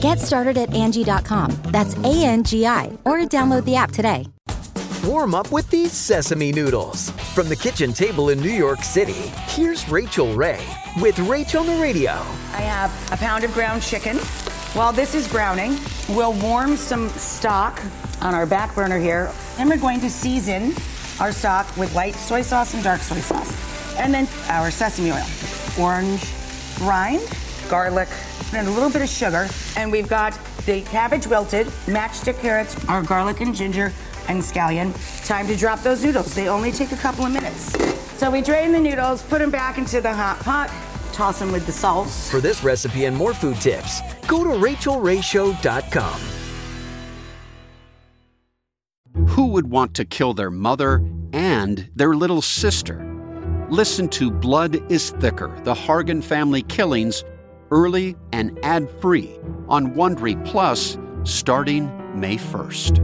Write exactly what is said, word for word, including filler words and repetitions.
Get started at Angie dot com. That's A N G I, or download the app today. Warm up with these sesame noodles. From the kitchen table in New York City, here's Rachael Ray with Rachel on the Radio. I have a pound of ground chicken. While this is browning, we'll warm some stock on our back burner here. And we're going to season our stock with white soy sauce and dark soy sauce. And then our sesame oil, orange rind, garlic, and a little bit of sugar. And we've got the cabbage wilted, matchstick carrots, our garlic and ginger, and scallion. Time to drop those noodles. They only take a couple of minutes. So we drain the noodles, put them back into the hot pot, toss them with the salt. For this recipe and more food tips, go to Rachel Ray Show dot com. Who would want to kill their mother and their little sister? Listen to Blood is Thicker, the Hargan family killings, early and ad-free on Wondery Plus starting May first.